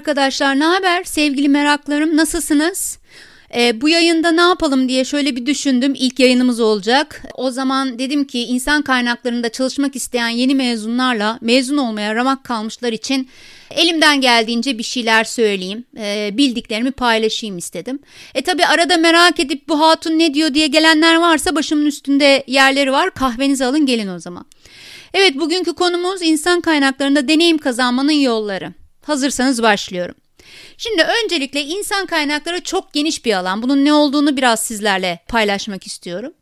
arkadaşlar, ne haber sevgili meraklarım, nasılsınız? Bu yayında ne yapalım diye şöyle bir düşündüm. İlk yayınımız olacak. O zaman dedim ki insan kaynaklarında çalışmak isteyen yeni mezunlarla mezun olmaya ramak kalmışlar için elimden geldiğince bir şeyler söyleyeyim. Bildiklerimi paylaşayım istedim. Tabi arada merak edip bu hatun ne diyor diye gelenler varsa başımın üstünde yerleri var. Kahvenizi alın gelin o zaman. Evet, bugünkü konumuz insan kaynaklarında deneyim kazanmanın yolları. Hazırsanız başlıyorum. Şimdi öncelikle insan kaynakları çok geniş bir alan. Bunun ne olduğunu biraz sizlerle paylaşmak istiyorum.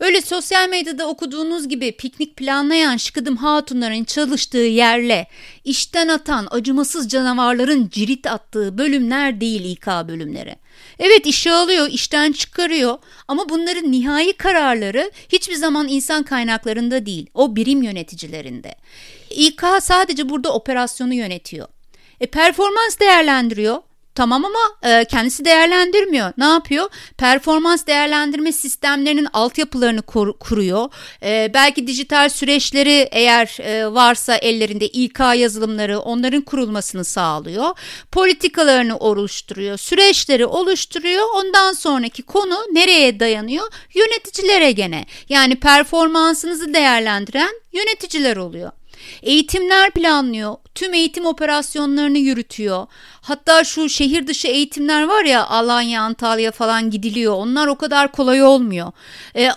Öyle sosyal medyada okuduğunuz gibi piknik planlayan şıkıdım hatunların çalıştığı yerle işten atan acımasız canavarların cirit attığı bölümler değil İK bölümleri. Evet, işe alıyor, işten çıkarıyor ama bunların nihai kararları hiçbir zaman insan kaynaklarında değil, o birim yöneticilerinde. İK sadece burada operasyonu yönetiyor. Performans değerlendiriyor. Tamam ama kendisi değerlendirmiyor. Ne yapıyor? Performans değerlendirme sistemlerinin altyapılarını kuruyor. Belki dijital süreçleri eğer varsa ellerinde İK yazılımları, onların kurulmasını sağlıyor. Politikalarını oluşturuyor. Süreçleri oluşturuyor. Ondan sonraki konu nereye dayanıyor? Yöneticilere gene. Yani performansınızı değerlendiren yöneticiler oluyor. Eğitimler planlıyor, tüm eğitim operasyonlarını yürütüyor. Hatta şu şehir dışı eğitimler var ya, Alanya, Antalya falan gidiliyor. Onlar o kadar kolay olmuyor.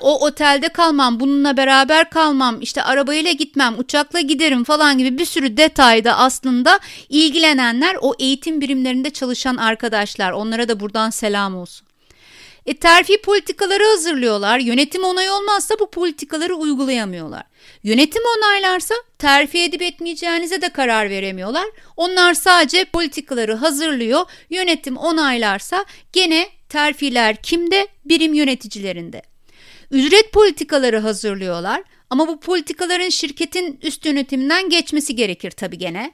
O otelde kalmam, bununla beraber kalmam, işte arabayla gitmem, uçakla giderim falan gibi bir sürü detayda aslında ilgilenenler o eğitim birimlerinde çalışan arkadaşlar. Onlara da buradan selam olsun. Terfi politikaları hazırlıyorlar. Yönetim onayı olmazsa bu politikaları uygulayamıyorlar. Yönetim onaylarsa terfi edip etmeyeceğinize de karar veremiyorlar. Onlar sadece politikaları hazırlıyor. Yönetim onaylarsa gene terfiler kimde? Birim yöneticilerinde. Ücret politikaları hazırlıyorlar. Ama bu politikaların şirketin üst yönetiminden geçmesi gerekir tabii gene.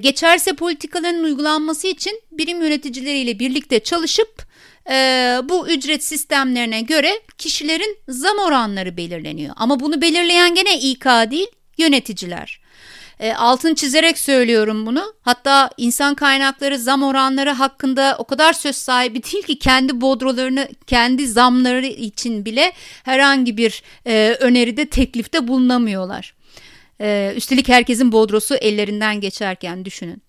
Geçerse politikaların uygulanması için birim yöneticileriyle birlikte çalışıp bu ücret sistemlerine göre kişilerin zam oranları belirleniyor. Ama bunu belirleyen gene İK değil, yöneticiler. Altın çizerek söylüyorum bunu. Hatta insan kaynakları zam oranları hakkında o kadar söz sahibi değil ki kendi bodrolarını, kendi zamları için bile herhangi bir öneride, teklifte bulunamıyorlar. Üstelik herkesin bodrosu ellerinden geçerken düşünün.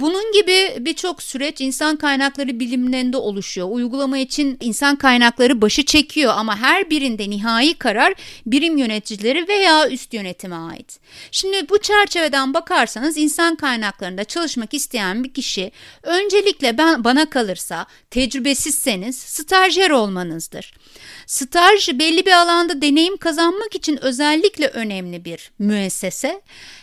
Bunun gibi birçok süreç insan kaynakları bilimlerinde oluşuyor. Uygulama için insan kaynakları başı çekiyor ama her birinde nihai karar birim yöneticileri veya üst yönetime ait. Şimdi bu çerçeveden bakarsanız insan kaynaklarında çalışmak isteyen bir kişi öncelikle bana kalırsa tecrübesizseniz stajyer olmanızdır. Staj belli bir alanda deneyim kazanmak için özellikle önemli bir müessese.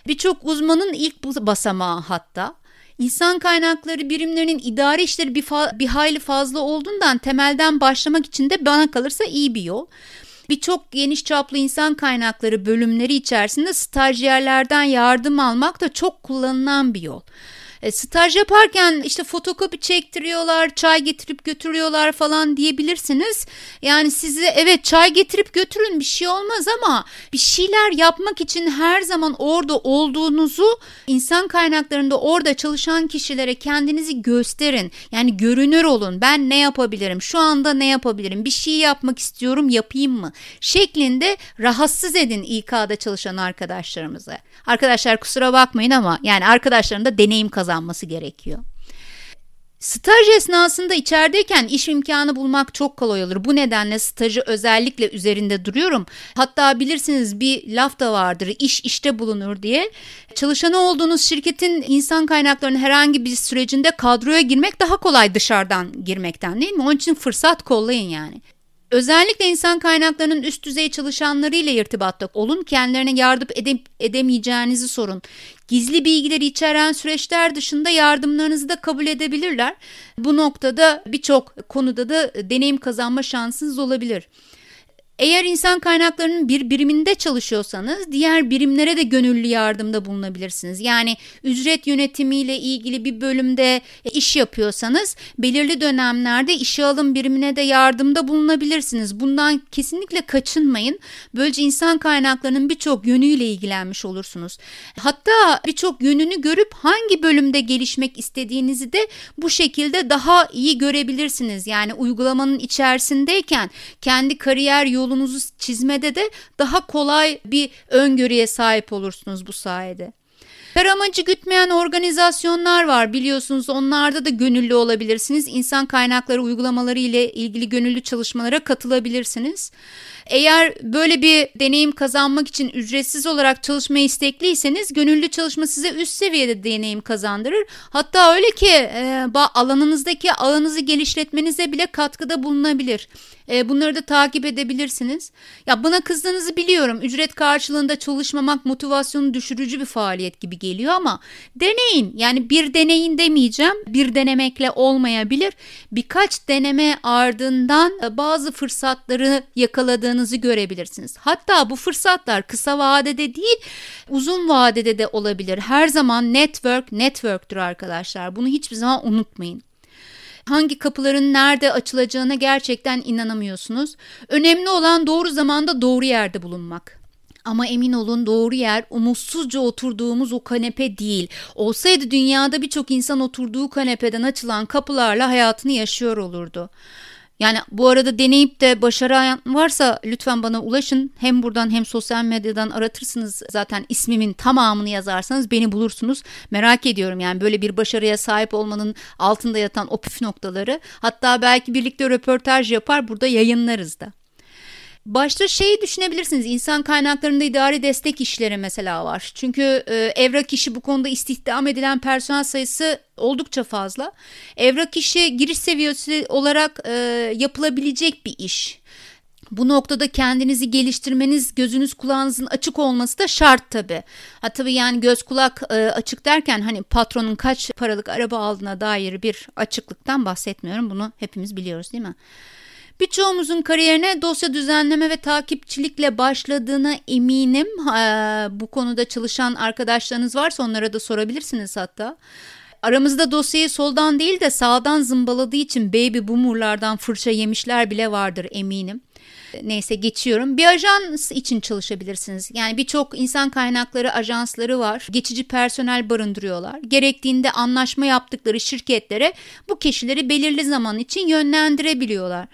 Birçok uzmanın ilk basamağı hatta. İnsan kaynakları birimlerinin idari işleri bir hayli fazla olduğundan temelden başlamak için de bana kalırsa iyi bir yol. Birçok geniş çaplı insan kaynakları bölümleri içerisinde stajyerlerden yardım almak da çok kullanılan bir yol. Staj yaparken işte fotokopi çektiriyorlar, çay getirip götürüyorlar falan diyebilirsiniz. Yani sizi evet çay getirip götürün bir şey olmaz ama bir şeyler yapmak için her zaman orada olduğunuzu insan kaynaklarında orada çalışan kişilere kendinizi gösterin. Yani görünür olun, ben ne yapabilirim, şu anda ne yapabilirim, bir şey yapmak istiyorum yapayım mı şeklinde rahatsız edin İK'da çalışan arkadaşlarımızı. Arkadaşlar kusura bakmayın ama yani arkadaşların da deneyim kazanması gerekiyor. Staj esnasında içerideyken iş imkanı bulmak çok kolay olur. Bu nedenle stajı özellikle üzerinde duruyorum. Hatta bilirsiniz bir laf da vardır, iş işte bulunur diye. Çalışanı olduğunuz şirketin insan kaynaklarının herhangi bir sürecinde kadroya girmek daha kolay dışarıdan girmekten, değil mi? Onun için fırsat kollayın yani. Özellikle insan kaynaklarının üst düzey çalışanlarıyla irtibatta olun. Kendilerine yardım edemeyeceğinizi sorun. Gizli bilgileri içeren süreçler dışında yardımlarınızı da kabul edebilirler. Bu noktada birçok konuda da deneyim kazanma şansınız olabilir. Eğer insan kaynaklarının bir biriminde çalışıyorsanız diğer birimlere de gönüllü yardımda bulunabilirsiniz. Yani ücret yönetimiyle ilgili bir bölümde iş yapıyorsanız belirli dönemlerde işe alım birimine de yardımda bulunabilirsiniz. Bundan kesinlikle kaçınmayın. Böylece insan kaynaklarının birçok yönüyle ilgilenmiş olursunuz. Hatta birçok yönünü görüp hangi bölümde gelişmek istediğinizi de bu şekilde daha iyi görebilirsiniz. Yani uygulamanın içerisindeyken kendi kariyer yolunuzu çizmede de daha kolay bir öngörüye sahip olursunuz bu sayede. Kar amacı gütmeyen organizasyonlar var biliyorsunuz, onlarda da gönüllü olabilirsiniz. İnsan kaynakları uygulamaları ile ilgili gönüllü çalışmalara katılabilirsiniz. Eğer böyle bir deneyim kazanmak için ücretsiz olarak çalışmaya istekliyseniz gönüllü çalışma size üst seviyede deneyim kazandırır. Hatta öyle ki alanınızdaki alanınızı genişletmenize bile katkıda bulunabilir. Bunları da takip edebilirsiniz. Ya buna kızdığınızı biliyorum. Ücret karşılığında çalışmamak motivasyonu düşürücü bir faaliyet gibi geliyor ama deneyin. Yani bir deneyin demeyeceğim. Bir denemekle olmayabilir. Birkaç deneme ardından bazı fırsatları yakaladığınızı görebilirsiniz. Hatta bu fırsatlar kısa vadede değil, uzun vadede de olabilir. Her zaman network'tür arkadaşlar. Bunu hiçbir zaman unutmayın. Hangi kapıların nerede açılacağına gerçekten inanamıyorsunuz. Önemli olan doğru zamanda doğru yerde bulunmak. Ama emin olun, doğru yer umutsuzca oturduğumuz o kanepe değil. Olsaydı dünyada birçok insan oturduğu kanepeden açılan kapılarla hayatını yaşıyor olurdu. Yani bu arada deneyip de başaran varsa lütfen bana ulaşın. Hem buradan hem sosyal medyadan aratırsınız. Zaten ismimin tamamını yazarsanız beni bulursunuz. Merak ediyorum yani böyle bir başarıya sahip olmanın altında yatan o püf noktaları. Hatta belki birlikte röportaj yapar, burada yayınlarız da. Başta şeyi düşünebilirsiniz, insan kaynaklarında idari destek işleri mesela var. Çünkü evrak işi bu konuda istihdam edilen personel sayısı oldukça fazla. Evrak işi giriş seviyesi olarak yapılabilecek bir iş. Bu noktada kendinizi geliştirmeniz, gözünüz kulağınızın açık olması da şart tabii. Ha tabii yani göz kulak açık derken hani patronun kaç paralık araba aldığına dair bir açıklıktan bahsetmiyorum. Bunu hepimiz biliyoruz değil mi? Birçoğumuzun kariyerine dosya düzenleme ve takipçilikle başladığına eminim. Bu konuda çalışan arkadaşlarınız varsa onlara da sorabilirsiniz hatta. Aramızda dosyayı soldan değil de sağdan zımbaladığı için baby boomerlardan fırça yemişler bile vardır eminim. Neyse, geçiyorum. Bir ajans için çalışabilirsiniz. Yani birçok insan kaynakları ajansları var. Geçici personel barındırıyorlar. Gerektiğinde anlaşma yaptıkları şirketlere bu kişileri belirli zaman için yönlendirebiliyorlar.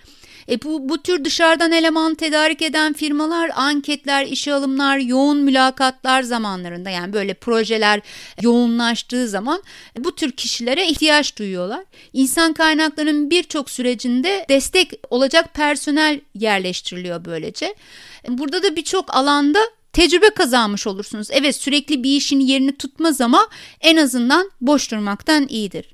Bu tür dışarıdan eleman tedarik eden firmalar anketler, işe alımlar, yoğun mülakatlar zamanlarında, yani böyle projeler yoğunlaştığı zaman bu tür kişilere ihtiyaç duyuyorlar. İnsan kaynaklarının birçok sürecinde destek olacak personel yerleştiriliyor böylece. Burada da birçok alanda tecrübe kazanmış olursunuz. Evet, sürekli bir işin yerini tutmaz ama en azından boş durmaktan iyidir.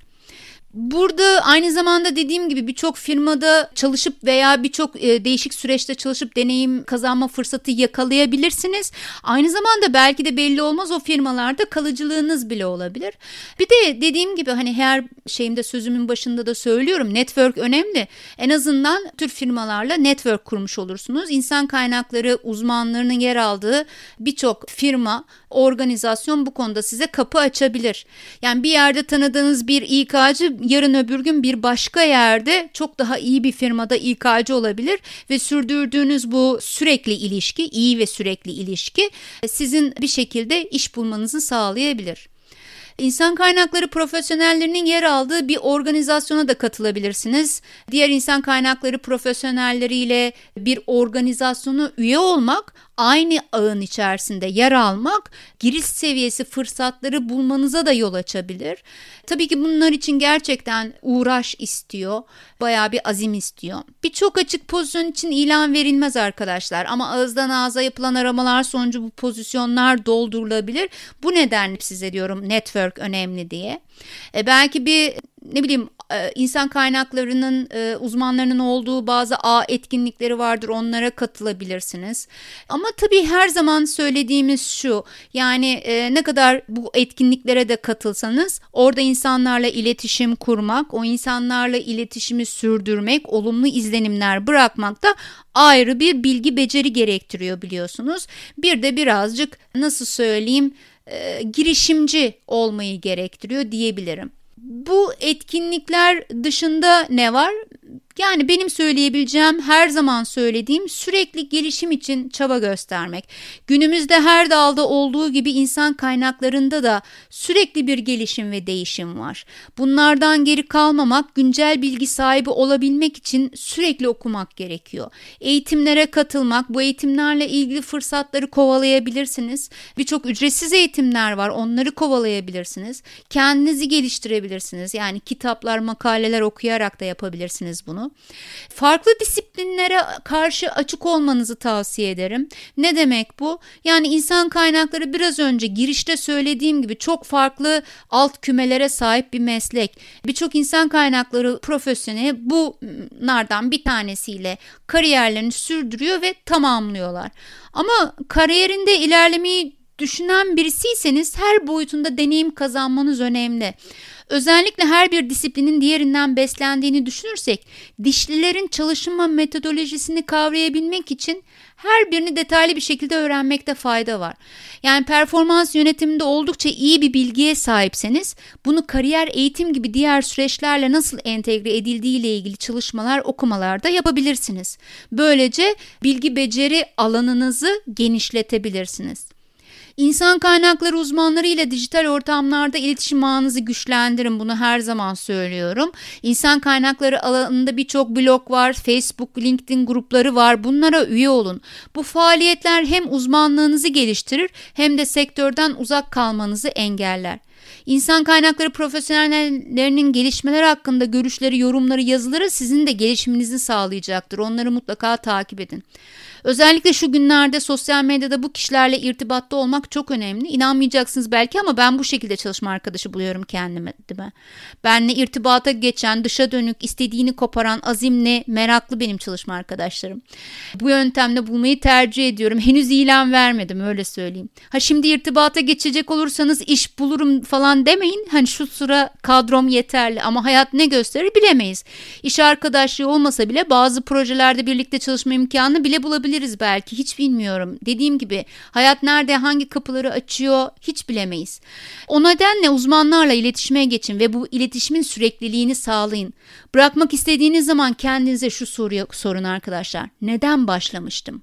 Burada aynı zamanda dediğim gibi birçok firmada çalışıp veya birçok değişik süreçte çalışıp deneyim kazanma fırsatı yakalayabilirsiniz. Aynı zamanda belki de belli olmaz, o firmalarda kalıcılığınız bile olabilir. Bir de dediğim gibi hani her şeyimde, sözümün başında da söylüyorum, network önemli. En azından tür firmalarla network kurmuş olursunuz. İnsan kaynakları uzmanlarının yer aldığı birçok firma, organizasyon bu konuda size kapı açabilir. Yani bir yerde tanıdığınız bir İK'cı yarın öbür gün bir başka yerde çok daha iyi bir firmada İK'cı olabilir ve sürdürdüğünüz bu sürekli ilişki, iyi ve sürekli ilişki sizin bir şekilde iş bulmanızı sağlayabilir. İnsan kaynakları profesyonellerinin yer aldığı bir organizasyona da katılabilirsiniz. Diğer insan kaynakları profesyonelleriyle bir organizasyona üye olmak, aynı ağın içerisinde yer almak, giriş seviyesi fırsatları bulmanıza da yol açabilir. Tabii ki bunlar için gerçekten uğraş istiyor, bayağı bir azim istiyor. Birçok açık pozisyon için ilan verilmez arkadaşlar ama ağızdan ağza yapılan aramalar sonucu bu pozisyonlar doldurulabilir. Bu nedenle size diyorum network önemli diye. Belki bir ne bileyim insan kaynaklarının uzmanlarının olduğu bazı ağ etkinlikleri vardır, onlara katılabilirsiniz. Ama tabii her zaman söylediğimiz şu, yani ne kadar bu etkinliklere de katılsanız orada insanlarla iletişim kurmak, o insanlarla iletişimi sürdürmek, olumlu izlenimler bırakmak da ayrı bir bilgi beceri gerektiriyor biliyorsunuz. Bir de birazcık nasıl söyleyeyim girişimci olmayı gerektiriyor diyebilirim. Bu etkinlikler dışında ne var? Yani benim söyleyebileceğim, her zaman söylediğim, sürekli gelişim için çaba göstermek. Günümüzde her dalda olduğu gibi insan kaynaklarında da sürekli bir gelişim ve değişim var. Bunlardan geri kalmamak, güncel bilgi sahibi olabilmek için sürekli okumak gerekiyor. Eğitimlere katılmak, bu eğitimlerle ilgili fırsatları kovalayabilirsiniz. Birçok ücretsiz eğitimler var, onları kovalayabilirsiniz. Kendinizi geliştirebilirsiniz. Yani kitaplar, makaleler okuyarak da yapabilirsiniz bunu. Farklı disiplinlere karşı açık olmanızı tavsiye ederim. Ne demek bu? Yani insan kaynakları biraz önce girişte söylediğim gibi çok farklı alt kümelere sahip bir meslek. Birçok insan kaynakları profesyoneli bunlardan bir tanesiyle kariyerlerini sürdürüyor ve tamamlıyorlar. Ama kariyerinde ilerlemeyi düşünen birisiyseniz her boyutunda deneyim kazanmanız önemli. Özellikle her bir disiplinin diğerinden beslendiğini düşünürsek, dişlilerin çalışma metodolojisini kavrayabilmek için her birini detaylı bir şekilde öğrenmekte fayda var. Yani performans yönetiminde oldukça iyi bir bilgiye sahipseniz, bunu kariyer, eğitim gibi diğer süreçlerle nasıl entegre edildiği ile ilgili çalışmalar, okumalarda yapabilirsiniz. Böylece bilgi beceri alanınızı genişletebilirsiniz. İnsan kaynakları uzmanları ile dijital ortamlarda iletişim ağınızı güçlendirin. Bunu her zaman söylüyorum. İnsan kaynakları alanında birçok blog var, Facebook, LinkedIn grupları var. Bunlara üye olun. Bu faaliyetler hem uzmanlığınızı geliştirir hem de sektörden uzak kalmanızı engeller. İnsan kaynakları profesyonellerinin gelişmeler hakkında görüşleri, yorumları, yazıları sizin de gelişiminizi sağlayacaktır. Onları mutlaka takip edin. Özellikle şu günlerde sosyal medyada bu kişilerle irtibatta olmak çok önemli. İnanmayacaksınız belki ama ben bu şekilde çalışma arkadaşı buluyorum kendime, değil mi? Benle irtibata geçen, dışa dönük, istediğini koparan, azimli, meraklı benim çalışma arkadaşlarım. Bu yöntemle bulmayı tercih ediyorum. Henüz ilan vermedim, öyle söyleyeyim. Ha, şimdi irtibata geçecek olursanız iş bulurum falan demeyin. Hani şu sıra kadrom yeterli ama hayat ne gösterir bilemeyiz. İş arkadaşlığı olmasa bile bazı projelerde birlikte çalışma imkanını bile bulabiliriz belki. Hiç bilmiyorum. Dediğim gibi hayat nerede, hangi kapıları açıyor hiç bilemeyiz. O nedenle uzmanlarla iletişime geçin ve bu iletişimin sürekliliğini sağlayın. Bırakmak istediğiniz zaman kendinize şu soruyu sorun arkadaşlar. Neden başlamıştım?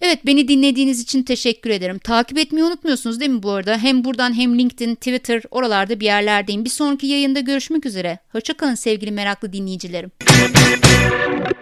Evet, beni dinlediğiniz için teşekkür ederim. Takip etmeyi unutmuyorsunuz değil mi bu arada? Hem buradan hem LinkedIn, Twitter, oralarda bir yerlerdeyim. Bir sonraki yayında görüşmek üzere. Hoşça kalın sevgili meraklı dinleyicilerim.